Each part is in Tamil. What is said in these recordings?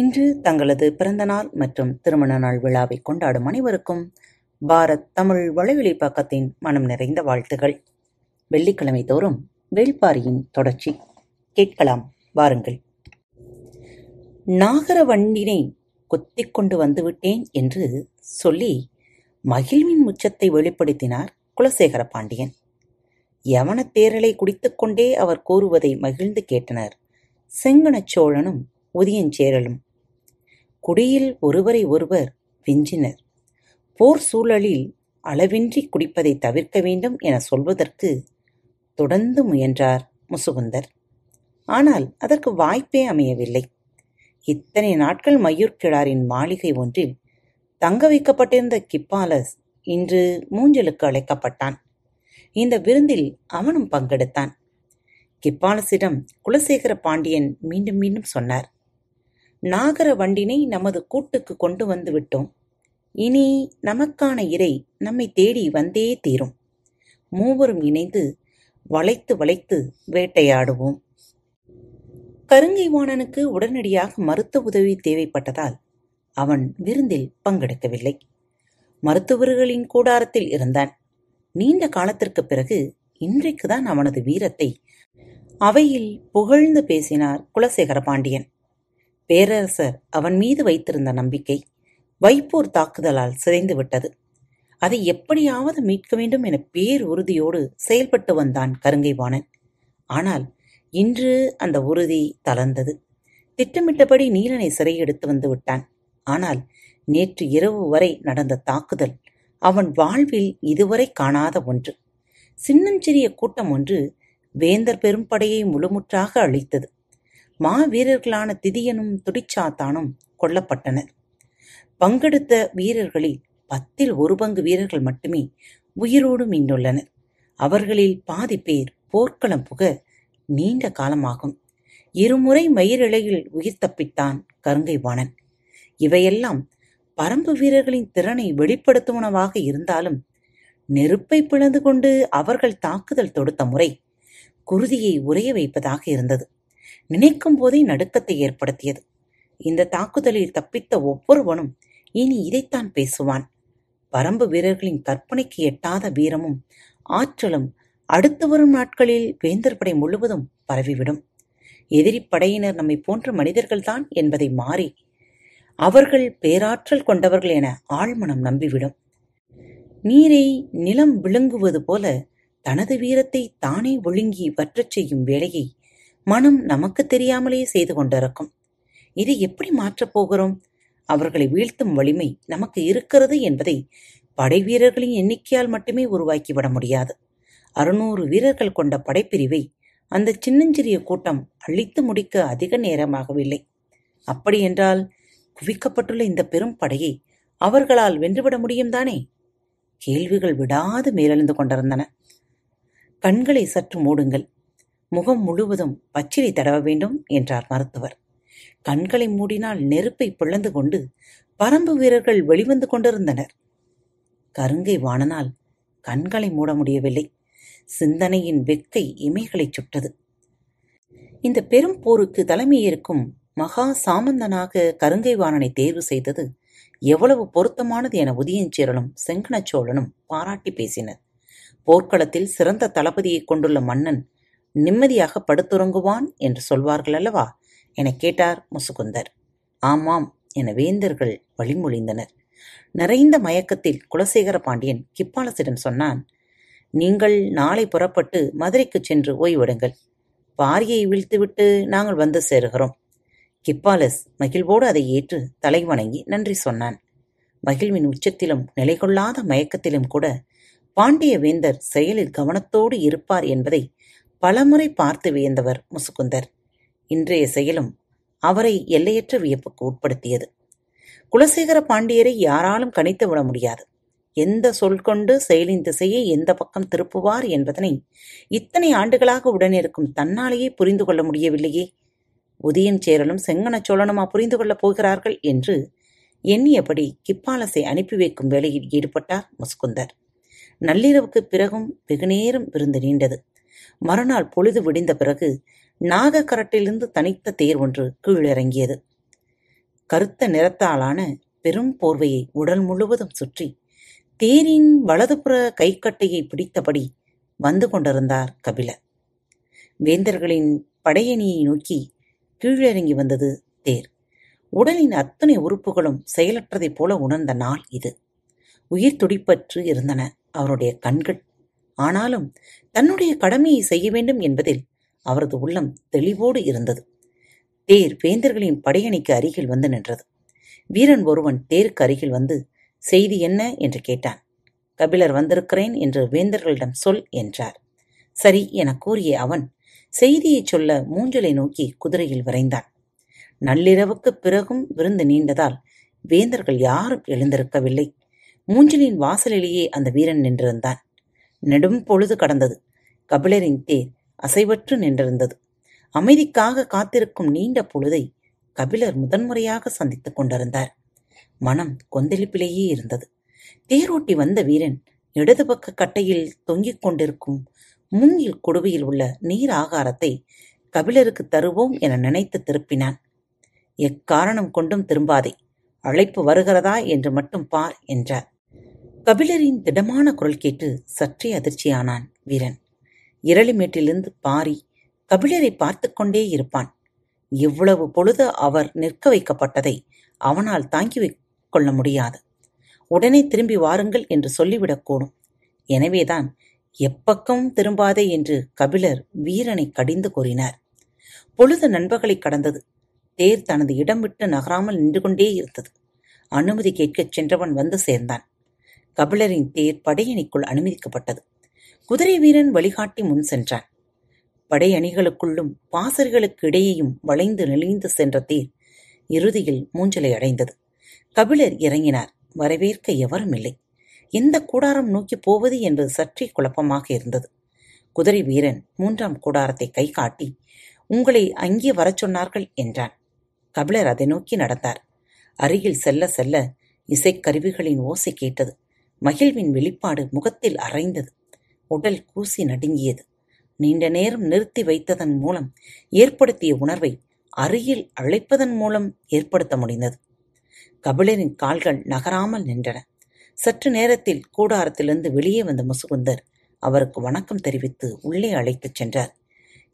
இன்று தங்களது பிறந்தநாள் மற்றும் திருமண நாள் விழாவை கொண்டாடும் அனைவருக்கும் பாரத் தமிழ் வலைவெளி பக்கத்தின் மனம் நிறைந்த வாழ்த்துகள். வெள்ளிக்கிழமை தோறும் வேள்பாரியின் தொடர்ச்சி கேட்கலாம், வாருங்கள். நாகரவண்டினை கொத்தி கொண்டு வந்துவிட்டேன் என்று சொல்லி மகிழ்வின் உச்சத்தை வெளிப்படுத்தினார் குலசேகர பாண்டியன். யவனத் தேரலை குடித்துக்கொண்டே அவர் கூறுவதை மகிழ்ந்து கேட்டனர் செங்கணச் சோழனும் உதியஞ்சேரலும். குடியில் ஒருவரை ஒருவர் விஞ்சினர். போர் சூழலில் அளவின்றி குடிப்பதை தவிர்க்க வேண்டும் என சொல்வதற்கு தொடர்ந்து முயன்றார் முசுகுந்தர். ஆனால் அதற்கு வாய்ப்பே அமையவில்லை. இத்தனை நாட்கள் மயூர்கிழாரின் மாளிகை ஒன்றில் தங்க வைக்கப்பட்டிருந்த கிப்பாலஸ் இன்று மூஞ்சலுக்கு அழைக்கப்பட்டான். இந்த விருந்தில் அவனும் பங்கெடுத்தான். கிப்பாலசிடம் குலசேகர பாண்டியன் மீண்டும் மீண்டும் சொன்னார், நாகர வண்டினை நமது கூட்டுக்கு கொண்டு வந்து விட்டோம். இனி நமக்கான இறை நம்மை தேடி வந்தே தீரும். மூவரும் இணைந்து வளைத்து வளைத்து வேட்டையாடுவோம். கருங்கை வாணனுக்கு உடனடியாக மருத்துவ உதவி தேவைப்பட்டதால் அவன் விருந்தில் பங்கெடுக்கவில்லை. மருத்துவர்களின் கூடாரத்தில் இருந்தான். நீண்ட காலத்திற்கு பிறகு இன்றைக்குதான் அவனது வீரத்தை அவையில் புகழ்ந்து பேசினார் குலசேகர பாண்டியன். பேரரசர் அவன் மீது வைத்திருந்த நம்பிக்கை வைப்போர் தாக்குதலால் சிதைந்துவிட்டது. அதை எப்படியாவது மீட்க வேண்டும் என பேர் உறுதியோடு செயல்பட்டு வந்தான் கருங்கைவாணன். ஆனால் இன்று அந்த உறுதி தளர்ந்தது. திட்டமிட்டபடி நீலனை சிறையெடுத்து வந்து விட்டான். ஆனால் நேற்று இரவு வரை நடந்த தாக்குதல் அவன் வாழ்வில் இதுவரை காணாத ஒன்று. சின்னஞ்சிறிய கூட்டம் ஒன்று வேந்தர் பெரும்படையை முழுமுற்றாக அழித்தது. மாவீரர்களான திதியனும் துடிச்சாத்தானும் கொல்லப்பட்டனர். பங்கெடுத்த வீரர்களில் 10% வீரர்கள் மட்டுமே உயிரோடு மீண்டுள்ளனர். அவர்களில் பாதி பேர் போர்க்களம் புக நீண்ட காலமாகும். 2 முறை மயிரிழையில் உயிர் தப்பித்தான் கருங்கைவாணன். இவையெல்லாம் பரம்பு வீரர்களின் திறனை வெளிப்படுத்துவனவாக இருந்தாலும் நெருப்பை பிளந்து கொண்டு அவர்கள் தாக்குதல் தொடுத்த முறை குருதியை உறைய வைப்பதாக இருந்தது. நினைக்கும் போதே நடுக்கத்தை ஏற்படுத்தியது. இந்த தாக்குதலில் தப்பித்த ஒவ்வொருவனும் இனி இதைத்தான் பேசுவான். பரம்பு வீரர்களின் கற்பனைக்கு எட்டாத வீரமும் ஆற்றலும் அடுத்து வரும் நாட்களில் வேந்தர் படை முழுவதும் பரவிவிடும். எதிரி படையினர் நம்மை போன்ற மனிதர்கள்தான் என்பதை மாறி அவர்கள் பேராற்றல் கொண்டவர்கள் என ஆழ்மனம் நம்பிவிடும். நீரை நிலம் விழுங்குவது போல தனது வீரத்தை தானே ஒழுங்கி வற்றச் செய்யும் வேலையை மனம் நமக்கு தெரியாமலேயே செய்து கொண்டிருக்கும். இதை எப்படி மாற்றப் போகிறோம்? அவர்களை வீழ்த்தும் வலிமை நமக்கு இருக்கிறது என்பதை படை வீரர்களின் எண்ணிக்கையால் மட்டுமே உருவாக்கிவிட முடியாது. 600 வீரர்கள் கொண்ட படைப்பிரிவை அந்த சின்னஞ்சிறிய கூட்டம் அழித்து முடிக்க அதிக நேரமாகவில்லை. அப்படியென்றால் குவிக்கப்பட்டுள்ள இந்த பெரும் படையை அவர்களால் வென்றுவிட முடியும் தானே? கேள்விகள் விடாது மேலெழுந்து கொண்டிருந்தன. கண்களை சற்று மூடுங்கள், முகம் முழுவதும் பச்சிலை தடவ வேண்டும் என்றார் மருத்துவர். கண்களை மூடினால் நெருப்பை பிளந்து கொண்டு பரம்பு வீரர்கள் வெளிவந்து கொண்டிருந்தனர். கருங்கை வாணனால் கண்களை மூட முடியவில்லை. சிந்தனையின் வெக்கை இமைகளை சுட்டது. இந்த பெரும் போருக்கு தலைமையேற்கும் மகா சாமந்தனாக கருங்கைவாணனை தேர்வு செய்தது எவ்வளவு பொருத்தமானது என உதியஞ்சேரலும் செங்கணச் சோழனும் பாராட்டி பேசினர். போர்க்களத்தில் சிறந்த தளபதியை கொண்டுள்ள மன்னன் நிம்மதியாக படுத்துறங்குவான் என்று சொல்வார்கள் அல்லவா என கேட்டார் முசுகுந்தர். ஆமாம் என வேந்தர்கள் வழிமொழிந்தனர். நிறைந்த மயக்கத்தில் குலசேகர பாண்டியன் கிப்பாலசிடம் சொன்னான், நீங்கள் நாளை புறப்பட்டு மதுரைக்கு சென்று ஓய்விடுங்கள். பாரியை வீழ்த்துவிட்டு நாங்கள் வந்து சேருகிறோம். கிப்பாலஸ் மகிழ்வோடு அதை ஏற்று தலை வணங்கி நன்றி சொன்னான். மகிழ்வின் உச்சத்திலும் நிலைகொள்ளாத மயக்கத்திலும் கூட பாண்டிய வேந்தர் செயலில் கவனத்தோடு இருப்பார் என்பதை பலமுறை பார்த்து வியந்தவர் முசுகுந்தர். இன்றைய செயலும் அவரை எல்லையற்ற வியப்புக்கு உட்படுத்தியது. குலசேகர பாண்டியரை யாராலும் கணித்து விட முடியாது. எந்த சொல் கொண்டு செயலின் திசையை எந்த பக்கம் திருப்புவார் என்பதனை இத்தனை ஆண்டுகளாக உடனிருக்கும் தன்னாலேயே புரிந்து கொள்ள முடியவில்லையே. உதயன் சேரலும் செங்கன சோழனுமா புரிந்து கொள்ளப் போகிறார்கள் என்று எண்ணியபடி கிப்பாலசை அனுப்பி வைக்கும் வேலையில் ஈடுபட்டார் முஸ்குந்தர். நள்ளிரவுக்கு பிறகும் வெகுநேரம் விருந்து நீண்டது. மறுநாள் பொழுது விடிந்த பிறகு நாகக்கரட்டிலிருந்து தனித்த தேர் ஒன்று கீழிறங்கியது. கருத்த நிறத்தாலான பெரும் போர்வையை உடல் முழுவதும் சுற்றி தேரின் வலதுபுற கைக்கட்டையை பிடித்தபடி வந்து கொண்டிருந்தார் கபிலர். வேந்தர்களின் படையணியை நோக்கி கீழிறங்கி வந்தது தேர். உடலின் அத்தனை உறுப்புகளும் செயலற்றதைப் போல உணர்ந்த நாள் இது. உயிர் துடிப்பற்று இருந்தன அவருடைய கண்கள். ஆனாலும் தன்னுடைய கடமையை செய்ய வேண்டும் என்பதில் அவரது உள்ளம் தெளிவோடு இருந்தது. தேர் வேந்தர்களின் படையணிக்கு அருகில் வந்து நின்றது. வீரன் ஒருவன் தேருக்கு அருகில் வந்து செய்தி என்ன என்று கேட்டான். கபிலர் வந்திருக்கிறேன் என்று வேந்தர்களிடம் சொல் என்றார். சரி என கூறிய அவன் செய்தியை சொல்ல மூஞ்சலை நோக்கி குதிரையில் விரைந்தான். நள்ளிரவுக்கு பிறகும் விருந்து நீண்டதால் வேந்தர்கள் யாரும் எழுந்திருக்கவில்லை. மூஞ்சலின் வாசலிலேயே அந்த வீரன் நின்றிருந்தான். நெடும் பொழுது கடந்தது. கபிலரின் தேர் அசைவற்று நின்றிருந்தது. அமைதிக்காக காத்திருக்கும் நீண்ட பொழுதை கபிலர் முதன்முறையாக சந்தித்துக் கொண்டிருந்தார். மனம் கொந்தளிப்பிலேயே இருந்தது. தேரோட்டி வந்த வீரன் இடது பக்க கட்டையில் தொங்கிக் கொண்டிருக்கும் மூங்கில் கொடுவையில் உள்ள நீர் ஆகாரத்தை கபிலருக்கு தருவோம் என நினைத்து திருப்பினான். எக்காரணம் கொண்டும் திரும்பாதே, அழைப்பு வருகிறதா என்று மட்டும் பார் என்றார். கபிலரின் திடமான குரல் கேட்டு சற்றே அதிர்ச்சியானான் வீரன். இரளிமேட்டிலிருந்து பாரி கபிலரை பார்த்து கொண்டே இருப்பான். இவ்வளவு பொழுது அவர் நிற்க வைக்கப்பட்டதை அவனால் தாங்கி கொள்ள முடியாது. உடனே திரும்பி வாருங்கள் என்று சொல்லிவிடக்கூடும். எனவேதான் எப்பக்கம் திரும்பாதே என்று கபிலர் வீரனை கடிந்து கூறினார். பொழுது நண்பர்களை கடந்தது. தேர் தனது இடம் விட்டு நகராமல் நின்று கொண்டே இருந்தது. அனுமதி கேட்கச் சென்றவன் வந்து சேர்ந்தான். கபிலரின் தேர் படையணிக்குள் அனுமதிக்கப்பட்டது. குதிரை வீரன் வழிகாட்டி முன் சென்றான். படையணிகளுக்குள்ளும் பாசர்களுக்கு இடையேயும் வளைந்து நெளிந்து சென்ற தேர் இறுதியில் மூஞ்சலை அடைந்தது. கபிலர் இறங்கினார். வரவேற்க எவரும் இல்லை. எந்த கூடாரம் நோக்கி போவது என்பது சற்றே குழப்பமாக இருந்தது. குதிரை வீரன் மூன்றாம் கூடாரத்தை கை காட்டி உங்களை அங்கே வரச் சொன்னார்கள் என்றான். கபிலர் அதை நோக்கி நடந்தார். அருகில் செல்ல செல்ல இசைக்கருவிகளின் ஓசை கேட்டது. மகிழ்வின் வெளிப்பாடு முகத்தில் அரைந்தது. உடல் கூசி நடுங்கியது. நீண்ட நேரம் நிறுத்தி வைத்ததன் மூலம் ஏற்படுத்திய உணர்வை அருகில் அழைப்பதன் மூலம் ஏற்படுத்த முடிந்தது. கபிலரின் கால்கள் நகராமல் நின்றன. சற்று நேரத்தில் கூடாரத்திலிருந்து வெளியே வந்த முசுகுந்தர் அவருக்கு வணக்கம் தெரிவித்து உள்ளே அழைத்துச் சென்றார்.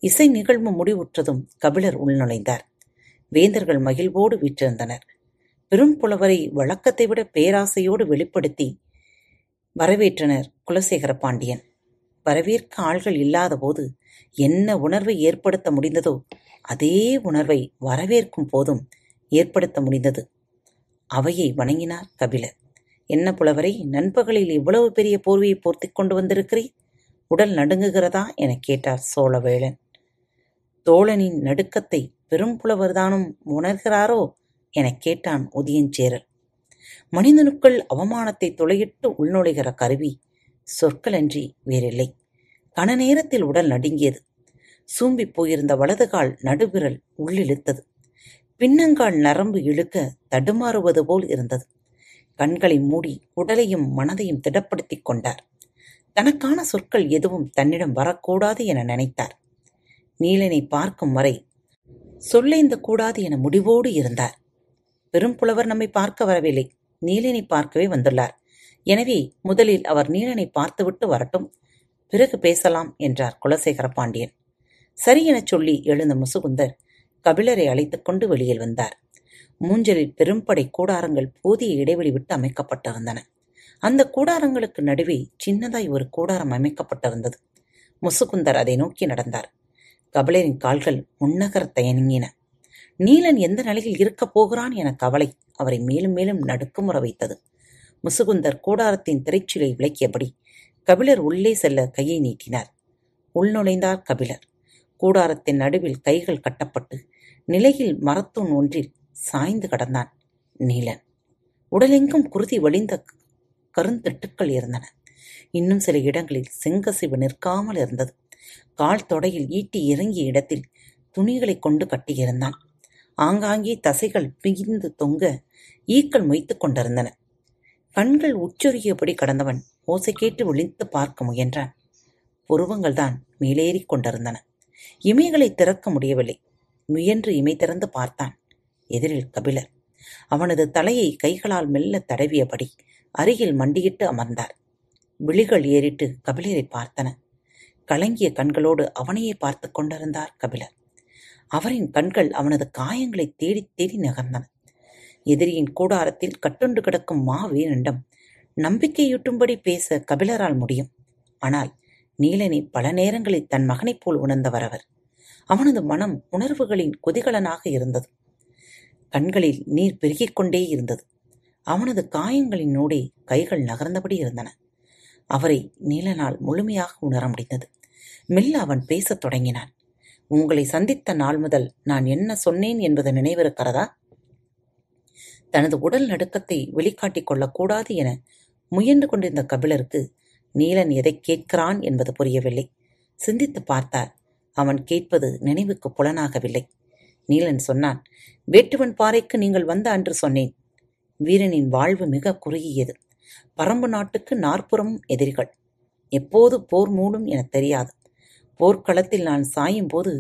இசை நிகழ்வு முடிவுற்றதும் கபிலர் உள்நுழைந்தார். வேந்தர்கள் மகிழ்வோடு வீற்றிருந்தனர். பெரும் புலவரை வழக்கத்தை விட பேராசையோடு வெளிப்படுத்தி வரவேற்றனர் குலசேகர பாண்டியன். வரவேற்க ஆள்கள் இல்லாத போது என்ன உணர்வை ஏற்படுத்த முடிந்ததோ அதே உணர்வை வரவேற்கும் போதும் ஏற்படுத்த முடிந்தது. அவையை வணங்கினார் கபிலர். என்ன புலவரை, நண்பகலில் இவ்வளவு பெரிய போர்வையை போர்த்தி கொண்டு வந்திருக்கிறீர், உடல் நடுங்குகிறதா என கேட்டார் சோழவேளன். தோழனின் நடுக்கத்தை பெரும் புலவர்தானும் உணர்கிறாரோ என கேட்டான் உதயஞ்சேரல். மனிதனுக்குள் அவமானத்தை துளையிட்டு உள்நுழைகிற கருவி சொற்களன்றி வேறில்லை. கன நேரத்தில் உடல் நடுங்கியது. சூம்பி போயிருந்த வலதுகால் நடுவிரல் உள்ளிழுத்தது. பின்னங்கால் நரம்பு இழுக்க தடுமாறுவது போல் இருந்தது. கண்களை மூடி உடலையும் மனதையும் திடப்படுத்தி கொண்டார். தனக்கான சொற்கள் எதுவும் தன்னிடம் வரக்கூடாது என நினைத்தார். நீலனை பார்க்கும் வரை சொல்லேந்த கூடாது என முடிவோடு இருந்தார். பெரும் புலவர் நம்மை பார்க்க வரவில்லை, நீலனை பார்க்கவே வந்துள்ளார். எனவே முதலில் அவர் நீலனை பார்த்துவிட்டு வரட்டும், பிறகு பேசலாம் என்றார் குலசேகர பாண்டியன். சரி என சொல்லி எழுந்த முசுகுந்தர் கபிலரை அழைத்துக் கொண்டு வெளியில் வந்தார். மூஞ்சலில் பெரும்படை கூடாரங்கள் போதிய இடைவெளி விட்டு அமைக்கப்பட்டிருந்தன. அந்த கூடாரங்களுக்கு நடுவே சின்னதாய் ஒரு கூடாரம் அமைக்கப்பட்டிருந்தது. முசுகுந்தர் அதை நோக்கி நடந்தார். கபிலரின் கால்கள் முன்னகர தயங்கின. நீலன் எந்த நிலையில் இருக்கப் போகிறான் என கவலை அவரை மேலும் மேலும் நடுக்குமுற வைத்தது. முசுகுந்தர் கூடாரத்தின் திரைச்சீலை விளக்கியபடி கபிலர் உள்ளே செல்ல கையை நீட்டினார். உள்நுழைந்தார் கபிலர். கூடாரத்தின் நடுவில் கைகள் கட்டப்பட்டு நிலையில் மரத்தூண் ஒன்றில் சாய்ந்து கடந்தான் நீலன். உடலெங்கும் குருதி வழிந்த கருந்திட்டுக்கள் இருந்தன. இன்னும் சில இடங்களில் செங்கசிவு நிற்காமல் இருந்தது. கால் தொடையில் ஈட்டி இறங்கிய இடத்தில் துணிகளை கொண்டு கட்டியிருந்தான். ஆங்காங்கே தசைகள் பிகிந்து தொங்க ஈக்கள் மொய்த்து கொண்டிருந்தன. கண்கள் உச்சொருகியபடி கடந்தவன் ஓசை கேட்டு ஒளிந்து பார்க்க முயன்றான். புருவங்கள் தான் மேலேறி கொண்டிருந்தன. இமைகளை திறக்க முடியவில்லை. முயன்று இமை திறந்து பார்த்தான். எதிரில் கபிலர். அவனது தலையை கைகளால் மெல்ல தடவியபடி அருகில் மண்டியிட்டு அமர்ந்தார். விழிகள் ஏறிட்டு கபிலரை பார்த்தன. கலங்கிய கண்களோடு அவனையே பார்த்து கொண்டிருந்தார் கபிலர். அவரின் கண்கள் அவனது காயங்களை தேடி தேடி நகர்ந்தன. எதிரியின் கூடாரத்தில் கட்டுண்டு கிடக்கும் மாவீரனிடம் நம்பிக்கையூட்டும்படி பேச கபிலரால் முடியும். ஆனால் நீலனை பல நேரங்களில் தன் மகனைப் போல் உணர்ந்தவர் அவர். அவனது மனம் உணர்வுகளின் கொதிகலனாக இருந்தது. கண்களில் நீர் பெருகிக் கொண்டே இருந்தது. அவனது காயங்களின் நூடே கைகள் நகர்ந்தபடி இருந்தன. அவரை நீலனால் முழுமையாக உணர முடிந்தது. மெல்ல அவன் பேசத் தொடங்கினான். உங்களை சந்தித்த நாள் முதல் நான் என்ன சொன்னேன் என்பது நினைவிருக்கிறதா? தனது உடல் நடுக்கத்தை வெளிக்காட்டிக் கொள்ளக்கூடாது என முயன்று கொண்டிருந்த கபிலருக்கு நீலன் எதை கேட்கிறான் என்பது புரியவில்லை. சிந்தித்து பார்த்தார். அவன் கேட்பது நினைவுக்கு புலனாகவில்லை. நீலன் சொன்னான், வேட்டுவன் பாறைக்கு நீங்கள் வந்த அன்று சொன்னேன். வீரனின் வாழ்வு மிக குறுகியது. பரம்பு நாட்டுக்கு நாற்புறமும் எதிரிகள். எப்போது போர் மூடும் என தெரியாது. போர்க்களத்தில் நான் சாயும் போது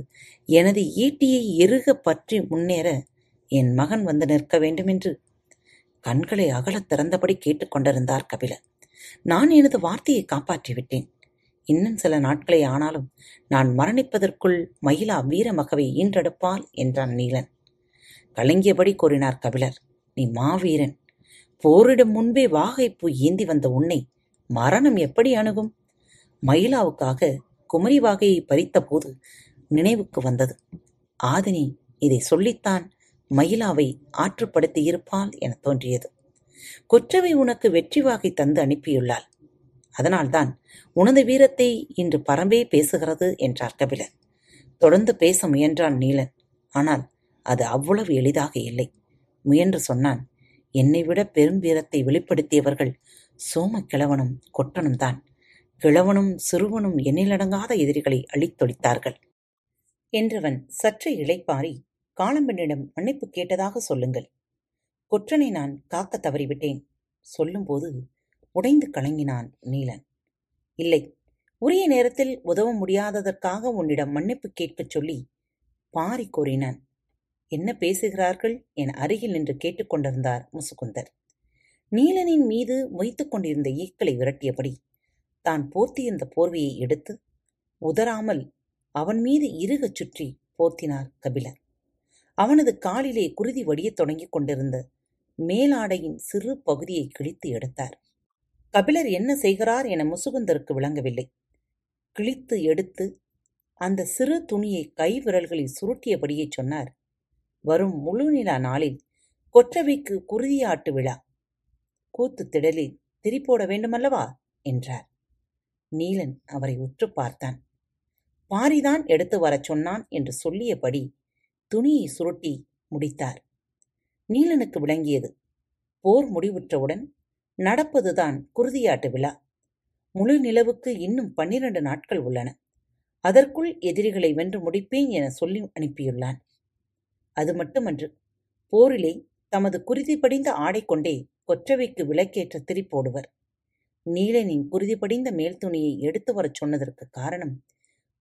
எனது ஈட்டியை எருக பற்றி முன்னேற என் மகன் வந்து நிற்க வேண்டும் என்று கண்களை அகலத் திறந்தபடி கேட்டுக்கொண்டிருந்தார் கபிலர். நான் எனது வார்த்தையை காப்பாற்றிவிட்டேன். இன்னும் சில நாட்களே ஆனாலும் நான் மரணிப்பதற்குள் மயிலா வீரமகவை ஈன்றெடுப்பாள் என்றான் நீலன். கலங்கியபடி கூறினார் கபிலர், நீ மாவீரன். போரிடும் முன்பே வாகைப்பூ ஏந்தி வந்த உன்னை மரணம் எப்படி அணுகும்? மயிலாவுக்காக குமரி வாகையை பறித்த போது நினைவுக்கு வந்தது. ஆதினி இதை சொல்லித்தான் மயிலாவை ஆற்றுப்படுத்தி இருப்பாள் என தோன்றியது. கொற்றவை உனக்கு வெற்றி வாகை தந்து அனுப்பியுள்ளாள். அதனால்தான் உனது வீரத்தை இன்று பரம்பே பேசுகிறது என்றார் கபிலர். தொடர்ந்து பேச முயன்றான் நீலன். ஆனால் அது அவ்வளவு எளிதாக இல்லை. முயன்று சொன்னான், என்னை விட பெரும் வீரத்தை வெளிப்படுத்தியவர்கள் சோம கிழவனும் கொட்டனும் தான். கிழவனும் சிறுவனும் எண்ணிலடங்காத எதிரிகளை அழித்தொழித்தார்கள் என்றவன் சற்று இளைப்பாறி, காளம்பெண்ணிடம் மன்னிப்பு கேட்டதாக சொல்லுங்கள். கொற்றனை நான் காக்க தவறிவிட்டேன் சொல்லும்போது உடைந்து கலங்கினான் நீலன். இல்லை, உரிய நேரத்தில் உதவ முடியாததற்காக உன்னிடம் மன்னிப்பு கேட்கச் சொல்லி பாரி கோரினான். என்ன பேசுகிறார்கள் என அருகில் நின்று கேட்டுக்கொண்டிருந்தார் முசுகுந்தர். நீலனின் மீது மொய்த்து கொண்டிருந்த ஈக்களை விரட்டியபடி தான் போர்த்தியிருந்த போர்வையை எடுத்து உதறாமல் அவன் மீது இறுகச் சுற்றி போர்த்தினார் கபிலர். அவனது காலிலே குருதி வடியத் தொடங்கிக் கொண்டிருந்த மேலாடையின் சிறு பகுதியை கிழித்து எடுத்தார். கபிலர் என்ன செய்கிறார் என முசுகுந்தருக்கு விளங்கவில்லை. கிழித்து எடுத்து அந்த சிறு துணியை கை விரல்களில் சுருட்டியபடியே சொன்னார், வரும் முழுநிலா நாளில் கொற்றவைக்கு குருதியாட்டு விழா. கூத்து திடலில் திரிப்போட வேண்டுமல்லவா என்றார். நீலன் அவரை உற்று பார்த்தான். பாரிதான் எடுத்து வரச் சொன்னான் என்று சொல்லியபடி துணியை சுருட்டி முடித்தார். நீலனுக்கு விளங்கியது, போர் முடிவுற்றவுடன் நடப்பதுதான் குருதியாட்டு விழா. முழு நிலவுக்கு இன்னும் 12 நாட்கள் உள்ளன. அதற்குள் எதிரிகளை வென்று முடிப்பேன் என சொல்லி அனுப்பியுள்ளான். அது மட்டுமன்று, போரிலே தமது குருதி படிந்த ஆடை கொண்டே கொற்றவைக்கு விளக்கேற்ற திரி போடுவர். நீலனின் குருதி படிந்த மேல் துணியை எடுத்து வரச் சொன்னதற்கு காரணம்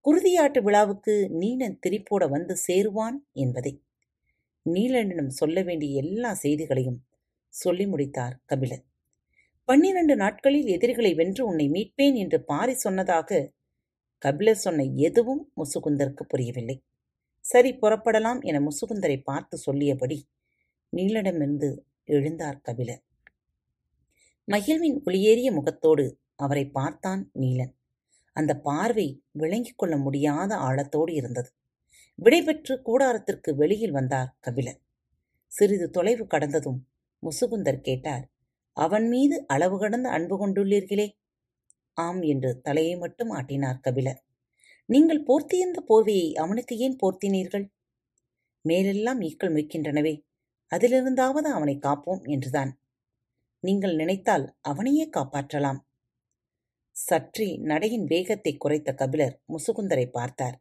குருதியாட்டு விழாவுக்கு நீலன் திரிப்போட வந்து சேருவான் என்பதை. நீலனிடம் சொல்ல வேண்டிய எல்லா செய்திகளையும் சொல்லி முடித்தார் கபிலர். 12 நாட்களில் எதிரிகளை வென்று உன்னை மீட்பேன் என்று பாரி சொன்னதாக கபிலர் சொன்ன எதுவும் முசுகுந்தருக்கு புரியவில்லை. சரி, புறப்படலாம் என முசுகுந்தரை பார்த்து சொல்லியபடி நீலனிடமிருந்து எழுந்தார் கபிலர். மகிழ்வின் ஒளியேறிய முகத்தோடு அவரை பார்த்தான் நீலன். அந்த பார்வை விளங்கிக் கொள்ள முடியாத ஆழத்தோடு இருந்தது. விடைபெற்று கூடாரத்திற்கு வெளியில் வந்தார் கபிலர். சிறிது தொலைவு கடந்ததும் முசுகுந்தர் கேட்டார், அவன் மீது அளவு கடந்த அன்பு கொண்டுள்ளீர்களே? ஆம் என்று தலையை மட்டும் ஆட்டினார் கபிலர். நீங்கள் போர்த்தியிருந்த போர்வையை அவனுக்கு ஏன் போர்த்தினீர்கள்? மேலெல்லாம் ஈக்கள் மொய்க்கின்றனவே, அதிலிருந்தாவது அவனை காப்போம் என்றுதான். நீங்கள் நினைத்தால் அவனையே காப்பாற்றலாம். சற்றி நடையின் வேகத்தை குறைத்த கபிலர் முசுகுந்தரை பார்த்தார்.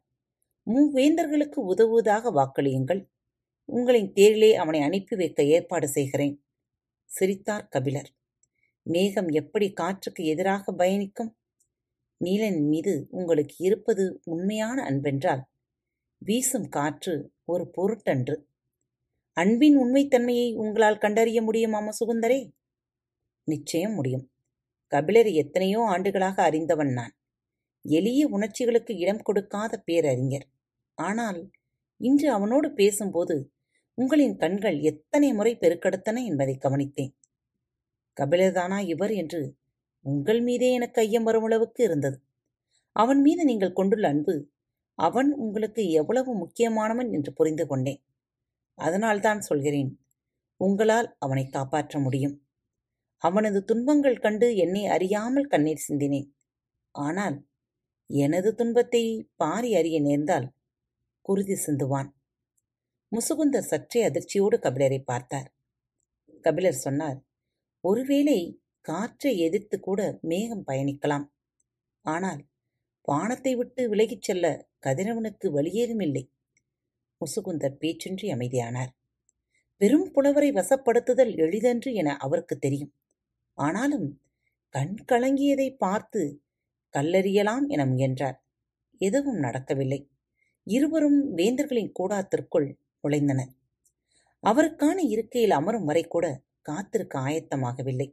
மூவேந்தர்களுக்கு உதவுவதாக வாக்களியுங்கள், உங்களின் தேரிலே அவனை அனுப்பி வைக்க ஏற்பாடு செய்கிறேன் சிரித்தார் கபிலர். மேகம் எப்படி காற்றுக்கு எதிராக பயணிக்கும்? நீலன் மீது உங்களுக்கு இருப்பது உண்மையான அன்பென்றால் வீசும் காற்று ஒரு பொருட்டன்று. அன்பின் உண்மைத்தன்மையை உங்களால் கண்டறிய முடியுமா முசுகுந்தரே? நிச்சயம் முடியும். கபிலர் எத்தனையோ ஆண்டுகளாக அறிந்தவன் நான். எளிய உணர்ச்சிகளுக்கு இடம் கொடுக்காத பேரறிஞர். ஆனால் இன்று அவனோடு பேசும்போது உங்களின் கண்கள் எத்தனை முறை பெருக்கெடுத்தன என்பதை கவனித்தேன். கபிலர்தானா இவர் என்று உங்கள் மீதே எனக்கு ஐயம் வரும் அளவுக்கு இருந்தது. அவன் மீது நீங்கள் கொண்டுள்ள அன்பு அவன் உங்களுக்கு எவ்வளவு முக்கியமானவன் என்று புரிந்து கொண்டேன். அதனால்தான் சொல்கிறேன், உங்களால் அவனை காப்பாற்ற முடியும். அவனது துன்பங்கள் கண்டு என்னை அறியாமல் கண்ணீர் சிந்தினேன். ஆனால் எனது துன்பத்தை பாரி அறிய நேர்ந்தால் குருதி சிந்துவான். முசுகுந்தர் சற்றே அதிர்ச்சியோடு கபிலரை பார்த்தார். கபிலர் சொன்னார், ஒருவேளை காற்றை எதிர்த்து கூட மேகம் பயணிக்கலாம். ஆனால் வானத்தை விட்டு விலகிச் செல்ல கதிரவனுக்கு வழியேதுமில்லை. முசுகுந்தர் பேச்சின்றி அமைதியானார். வெறும் புலவரை வசப்படுத்துதல் எளிதன்று என அவருக்கு தெரியும். ஆனாலும் கண் கலங்கியதை பார்த்து கல்லறியலாம் என முயன்றார். எதுவும் நடக்கவில்லை. இருவரும் வேந்தர்களின் கூடாத்திற்குள் நுழைந்தனர். அவருக்கான இருக்கையில் அமரும் வரை கூட காத்திருக்க ஆயத்தமாகவில்லை.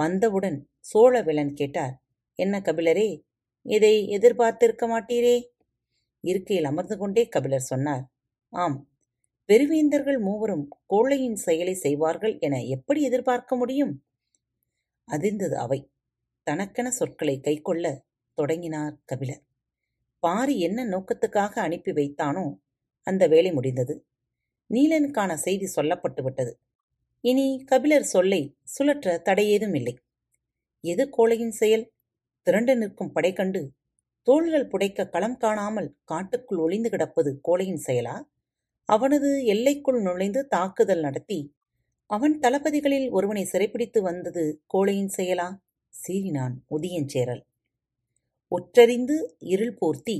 வந்தவுடன் சோழவேளன் கேட்டார், என்ன கபிலரே, இதை எதிர்பார்த்திருக்க மாட்டீரே? இருக்கையில் அமர்ந்து கொண்டே கபிலர் சொன்னார், ஆம், பெருவேந்தர்கள் மூவரும் கோழையின் செயலை செய்வார்கள் என எப்படி எதிர்பார்க்க முடியும்? அதிர்ந்தது அவை. தனக்கென சொற்களை கைக்கொள்ள தொடங்கினார் கபிலர். பாரி என்ன நோக்கத்துக்காக அனுப்பி வைத்தானோ அந்த வேலை முடிந்தது. நீலனுக்கான செய்தி சொல்லப்பட்டு விட்டது. இனி கபிலர் சொல்லை சுழற்ற தடையேதும் இல்லை. எது கோழையின் செயல்? திரண்டு நிற்கும் படை கண்டு தோள்கள் புடைக்க களம் காணாமல் காட்டுக்குள் ஒளிந்து கிடப்பது கோழையின் செயலா? அவனது எல்லைக்குள் நுழைந்து தாக்குதல் நடத்தி அவன் தளபதிகளில் ஒருவனை சிறைப்பிடித்து வந்தது கோழையின் செயலா? சீறினான் உதியஞ்சேரல். ஒற்றறிந்து இருள் போர்த்தி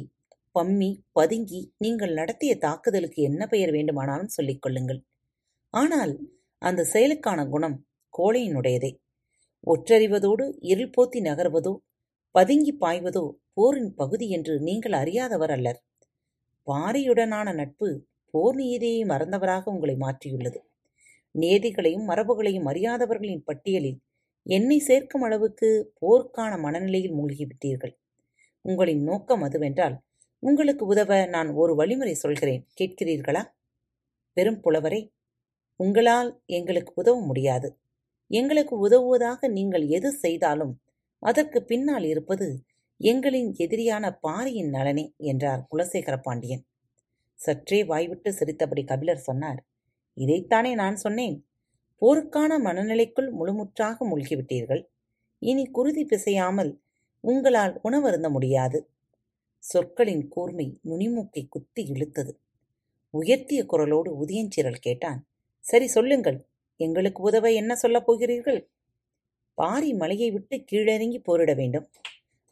பம்மி பதுங்கி நீங்கள் நடத்திய தாக்குதலுக்கு என்ன பெயர் வேண்டுமானாலும் சொல்லிக் கொள்ளுங்கள். ஆனால் அந்த செயலுக்கான குணம் கோழையினுடையதே. ஒற்றறிவதோடு இருள் போர்த்தி நகர்வதோ பதுங்கி பாய்வதோ போரின் பகுதி என்று நீங்கள் அறியாதவர் அல்லர். பாரியுடனான நட்பு போர் நீதியை மறந்தவராக உங்களை மாற்றியுள்ளது. நேதிகளையும் மரபுகளையும் அறியாதவர்களின் பட்டியலில் என்னை சேர்க்கும் அளவுக்கு போர்க்கான மனநிலையில் மூழ்கிவிட்டீர்கள். உங்களின் நோக்கம் அதுவென்றால் உங்களுக்கு உதவ நான் ஒரு வழிமுறை சொல்கிறேன், கேட்கிறீர்களா? பெரும் புலவரே, உங்களால் எங்களுக்கு உதவ முடியாது. எங்களுக்கு உதவுவதாக நீங்கள் எது செய்தாலும் அதற்கு பின்னால் இருப்பது எங்களின் எதிரியான பாரியின் நலனே என்றார் குலசேகர பாண்டியன். சற்றே வாய்விட்டு சிரித்தபடி கபிலர் சொன்னார், இதைத்தானே நான் சொன்னேன். போருக்கான மனநிலைக்குள் முழுமுற்றாக மூழ்கிவிட்டீர்கள். இனி குருதி பிசையாமல் உங்களால் உணவருந்த முடியாது. சொற்களின் கூர்மை நுனிமூக்கை குத்தி இழுத்தது. உயர்த்திய குரலோடு உதியஞ்சீரல் கேட்டான், சரி சொல்லுங்கள், எங்களுக்கு உதவ என்ன சொல்லப் போகிறீர்கள்? பாரி மலையை விட்டு கீழிறங்கி போரிட வேண்டும்.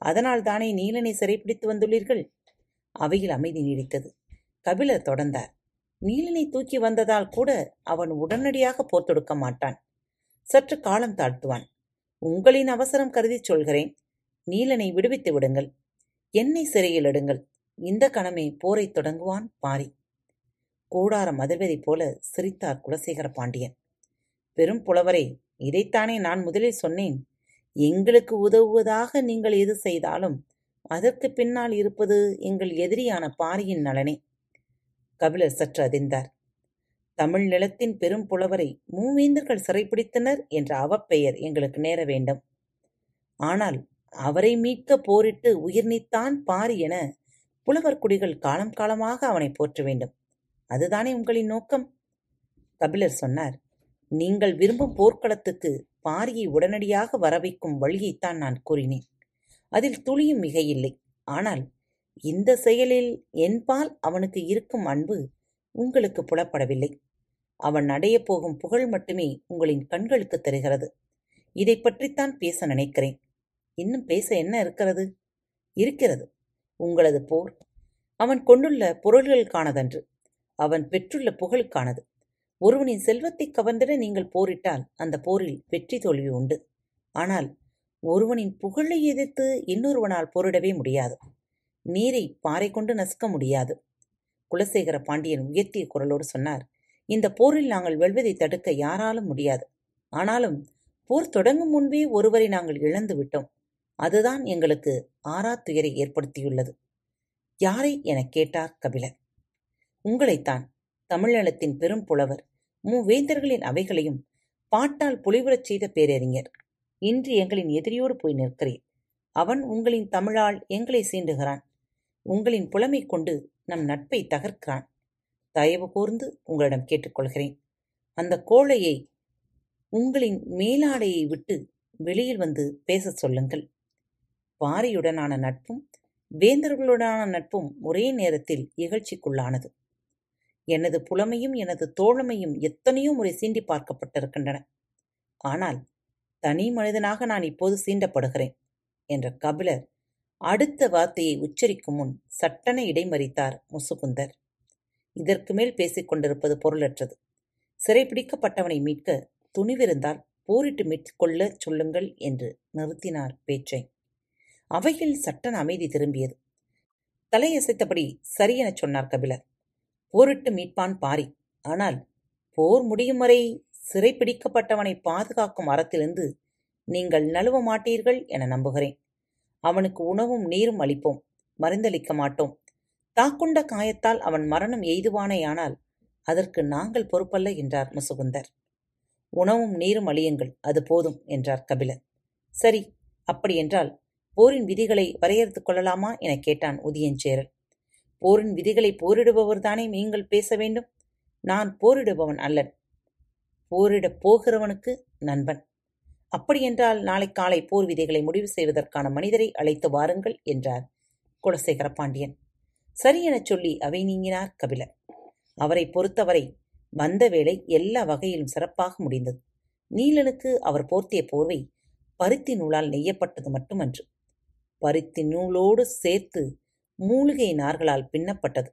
அதனால் தானே நீலனை சிறைப்பிடித்து வந்துள்ளீர்கள். அவையில் அமைதி நீடித்தது. கபிலர் தொடர்ந்தார், நீலனை தூக்கி வந்ததால் கூட அவன் உடனடியாக போர் தொடுக்க மாட்டான். சற்று காலம் தாழ்த்துவான். உங்களின் அவசரம் கருதி சொல்கிறேன், நீலனை விடுவித்து விடுங்கள், என்னை சிறையில் எடுங்கள். இந்த கணமே போரை தொடங்குவான் பாரி. கூடாரம் அதிர்வதை போல சிரித்தார் குலசேகர பாண்டியன். பெரும் புலவரே, இதைத்தானே நான் முதலில் சொன்னேன். எங்களுக்கு உதவுவதாக நீங்கள் எது செய்தாலும் அதற்கு பின்னால் இருப்பது எங்கள் எதிரியான பாரியின் நலனே. கபிலர் சற்று அதிர்ந்தார். தமிழ் நிலத்தின் பெரும் புலவரை மூவேந்தர்கள் சிறைப்பிடித்தனர் என்ற அவப்பெயர் எங்களுக்கு நேர வேண்டும். ஆனால் அவரை மீட்க போரிட்டு உயிர் நீத்தான் பாரி என புலவர் குடிகள் காலம் காலமாக அவனை போற்ற வேண்டும். அதுதானே உங்களின் நோக்கம்? கபிலர் சொன்னார், நீங்கள் விரும்பும் போர்க்களத்துக்கு பாரியை உடனடியாக வரவைக்கும் வழியைத்தான் நான் கூறினேன். அதில் துளியும் மிகையில்லை. ஆனால் இந்த செயலில் என்பால் அவனுக்கு இருக்கும் அன்பு உங்களுக்கு புலப்படவில்லை. அவன் அடையப் போகும் புகழ் மட்டுமே உங்களின் கண்களுக்கு தெரிகிறது. இதை பற்றித்தான் பேச நினைக்கிறேன். இன்னும் பேச என்ன இருக்கிறது? இருக்கிறது, உங்களது போர் அவன் கொண்டுள்ள பொருள்களுக்கானதன்று, அவன் பெற்றுள்ள புகழுக்கானது. ஒருவனின் செல்வத்தை கவர்ந்திட நீங்கள் போரிட்டால் அந்த போரில் வெற்றி தோல்வி உண்டு. ஆனால் ஒருவனின் புகழை எதிர்த்து இன்னொருவனால் போரிடவே முடியாது. நீரை பாறை கொண்டு நசுக்க முடியாது. குலசேகர பாண்டியன் உயர்த்திய குரலோடு சொன்னார், இந்த போரில் நாங்கள் வெல்வதை தடுக்க யாராலும் முடியாது. ஆனாலும் போர் தொடங்கும் முன்பே ஒருவரை நாங்கள் இழந்து விட்டோம். அதுதான் எங்களுக்கு ஆறாத்துயரை ஏற்படுத்தியுள்ளது. யாரை எனக் கேட்டார் கபிலர். உங்களைத்தான், தமிழ்நிலத்தின் பெரும் புலவர், மூவேந்தர்களின் அவைகளையும் பாட்டால் பொலிவுறச் செய்த பேரறிஞர். இன்று எங்களின் எதிரியோடு போய் நிற்கிறேன். அவன் உங்களின் தமிழால் எங்களை சீண்டுகிறான். உங்களின் புலமை கொண்டு நம் நட்பை தகர்க்கிறான். தயவு கூர்ந்து உங்களிடம் கேட்டுக்கொள்கிறேன், அந்த கோழையை உங்களின் மேலாடையை விட்டு வெளியில் வந்து பேச சொல்லுங்கள். பாரியுடனான நட்பும் வேந்தர்களுடனான நட்பும் ஒரே நேரத்தில் இகழ்ச்சிக்குள்ளானது. எனது புலமையும் எனது தோழமையும் எத்தனையோ முறை சீண்டி பார்க்கப்பட்டிருக்கின்றன. ஆனால் தனி மனிதனாக நான் இப்போது சீண்டப்படுகிறேன் என்ற கபிலர் அடுத்த வார்த்தையை உச்சரிக்கும் முன் சட்டென இடைமறித்தார் முசுகுந்தர். இதற்கு மேல் பேசிக்கொண்டிருப்பது பொருளற்றது. சிறைப்பிடிக்கப்பட்டவனை மீட்க துணிவிருந்தால் போரிட்டு மீட்கொள்ள சொல்லுங்கள் என்று நிறுத்தினார் பேச்சை. அவையில் சட்டென அமைதி திரும்பியது. தலையசைத்தபடி சரியென சொன்னார் கபிலர். போரிட்டு மீட்பான் பாரி, ஆனால் போர் முடியும் வரை சிறைப்பிடிக்கப்பட்டவனை பாதுகாக்கும் அறத்திலிருந்து நீங்கள் நழுவ மாட்டீர்கள் என நம்புகிறேன். அவனுக்கு உணவும் நீரும் அளிப்போம், மருந்தளிக்க மாட்டோம். தாக்குண்ட காயத்தால் அவன் மரணம் எய்துவானேயானால் அதற்கு நாங்கள் பொறுப்பல்ல என்றார் முசுகுந்தர். உணவும் நீரும் அளியுங்கள், அது போதும் என்றார் கபிலர். சரி, அப்படியென்றால் போரின் விதிகளை வரையறுத்துக் கொள்ளலாமா என கேட்டான் உதியஞ்சேரல். போரின் விதிகளை போரிடுபவர்தானே நீங்கள் பேச வேண்டும். நான் போரிடுபவன் அல்லன், போரிடப் போகிறவனுக்கு நண்பன். அப்படியென்றால் நாளை காலை போர் விதைகளை முடிவு செய்வதற்கான மனிதரை அழைத்து வாருங்கள் என்றார் குலசேகர பாண்டியன். சரி எனச் சொல்லி அவை நீங்கினார் கபிலர். அவரை பொறுத்தவரை வந்த வேளை எல்லா வகையிலும் சிறப்பாக முடிந்தது. நீலனுக்கு அவர் போர்த்திய போர்வை பருத்தி நூலால் நெய்யப்பட்டது மட்டுமன்று, பருத்தி நூலோடு சேர்த்து மூலிகை நார்களால் பின்னப்பட்டது.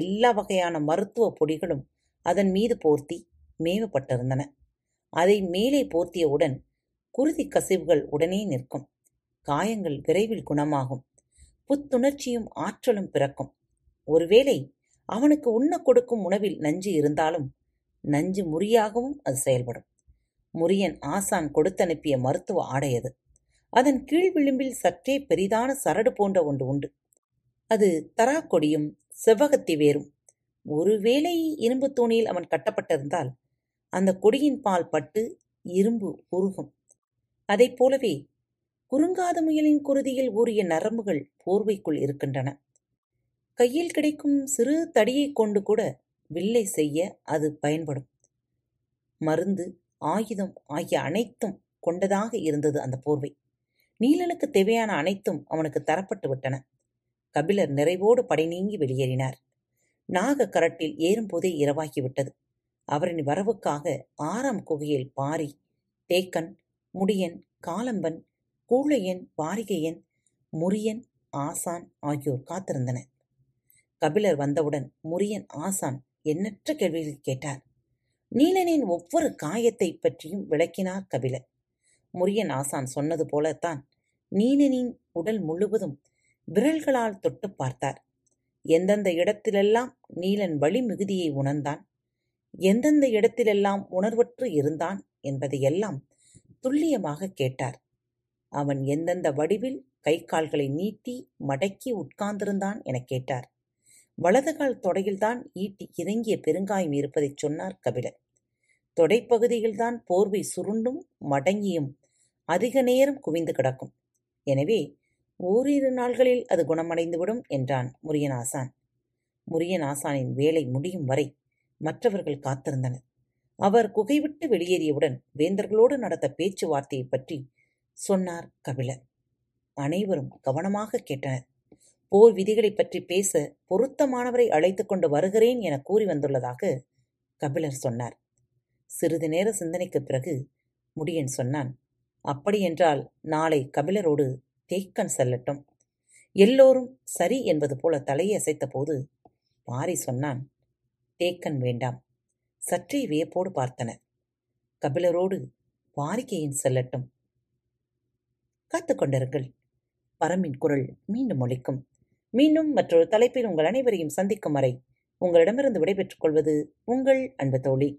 எல்லா வகையான மருத்துவ பொடிகளும் அதன் மீது போர்த்தி மேவப்பட்டிருந்தன. அதை மேலே போர்த்தியவுடன் குருதி கசிவுகள் உடனே நிற்கும், காயங்கள் விரைவில் குணமாகும், புத்துணர்ச்சியும் ஆற்றலும் பிறக்கும். ஒருவேளை அவனுக்கு உண்ண கொடுக்கும் உணவில் நஞ்சு இருந்தாலும் நஞ்சு முறியாகவும் அது செயல்படும். முரியன் ஆசான் கொடுத்தனுப்பிய மருத்துவ ஆடையது. அதன் கீழ் விளிம்பில் சற்றே பெரிதான சரடு போன்ற ஒன்று உண்டு. அது தரா கொடியும் செவ்வகத்தி வேரும். ஒருவேளை இரும்பு தூணியில் அவன் கட்டப்பட்டிருந்தால் அந்த கொடியின் பால் பட்டு இரும்பு உருகும். அதை போலவே குறுங்காத முயலின் குருதியில் ஊறிய நரம்புகள் போர்வைக்குள் இருக்கின்றன. கையில் கிடைக்கும் சிறு தடியை கொண்டு கூட வில்லை செய்ய அது பயன்படும். மருந்து, ஆயுதம் ஆகிய அனைத்தும் கொண்டதாக இருந்தது அந்த போர்வை. நீலனுக்கு தேவையான அனைத்தும் அவனுக்கு தரப்பட்டு விட்டன. கபிலர் நிறைவோடு படை நீங்கி வெளியேறினார். நாக கரட்டில் ஏறும்போதே இரவாகிவிட்டது. அவரின் வரவுக்காக ஆறாம் குகையில் பாரி, தேக்கன், முடியன், காலம்பன், கூழையன், வாரிகையன், முரியன், ஆசான் ஆகியோர் காத்திருந்தனர். கபிலர் வந்தவுடன் முரியன் ஆசான் எண்ணற்ற கேள்விகள் கேட்டார். நீலனின் ஒவ்வொரு காயத்தை பற்றியும் விளக்கினார் கபிலர். முரியன் ஆசான் சொன்னது போலத்தான் நீலனின் உடல் முழுவதும் விரல்களால் தொட்டு பார்த்தார். எந்தெந்த இடத்திலெல்லாம் நீலன் வலி மிகுதியை உணர்ந்தான், எந்தெந்த இடத்திலெல்லாம் உணர்வற்று இருந்தான் என்பதையெல்லாம் துல்லியமாக கேட்டார். அவன் எந்தெந்த வடிவில் கை கால்களை நீட்டி மடக்கி உட்கார்ந்திருந்தான் என கேட்டார். வலதுகால் தொடையில்தான் ஈட்டி இறங்கிய பெருங்காயம் இருப்பதை சொன்னார் கபிலர். தொடைப்பகுதியில்தான் போர்வை சுருண்டும் மடங்கியும் அதிக நேரம் குவிந்து கிடக்கும். எனவே ஓரிரு நாள்களில் அது குணமடைந்துவிடும் என்றான் முரியனாசான். முரியனாசானின் வேலை முடியும் வரை மற்றவர்கள் காத்திருந்தனர். அவர் குகைவிட்டு வெளியேறியவுடன் வேந்தர்களோடு நடந்த பேச்சுவார்த்தையை பற்றி சொன்னார் கபிலர். அனைவரும் கவனமாக கேட்டனர். போர் விதிகளை பற்றி பேச பொருத்தமானவரை அழைத்து கொண்டு வருகிறேன் என கூறி வந்துள்ளதாக கபிலர் சொன்னார். சிறிது நேர சிந்தனைக்கு பிறகு முடியன் சொன்னான், அப்படியென்றால் நாளை கபிலரோடு தேக்கன் செல்லட்டும். எல்லோரும் சரி என்பது போல தலையை அசைத்த போது மாறி சொன்னான், தேக்கன் வேண்டாம். சற்றே வியப்போடு பார்த்தனர். கபிலரோடு வாரிக்கையின் செல்லட்டும். காத்துக்கொண்டிருங்கள், பரம்பின் குரல் மீண்டும் ஒலிக்கும். மீண்டும் மற்றொரு தலைப்பில் உங்கள் அனைவரையும் சந்திக்கும் வரை உங்களிடமிருந்து விடைபெற்றுக் கொள்வது உங்கள் அன்பு தோழி.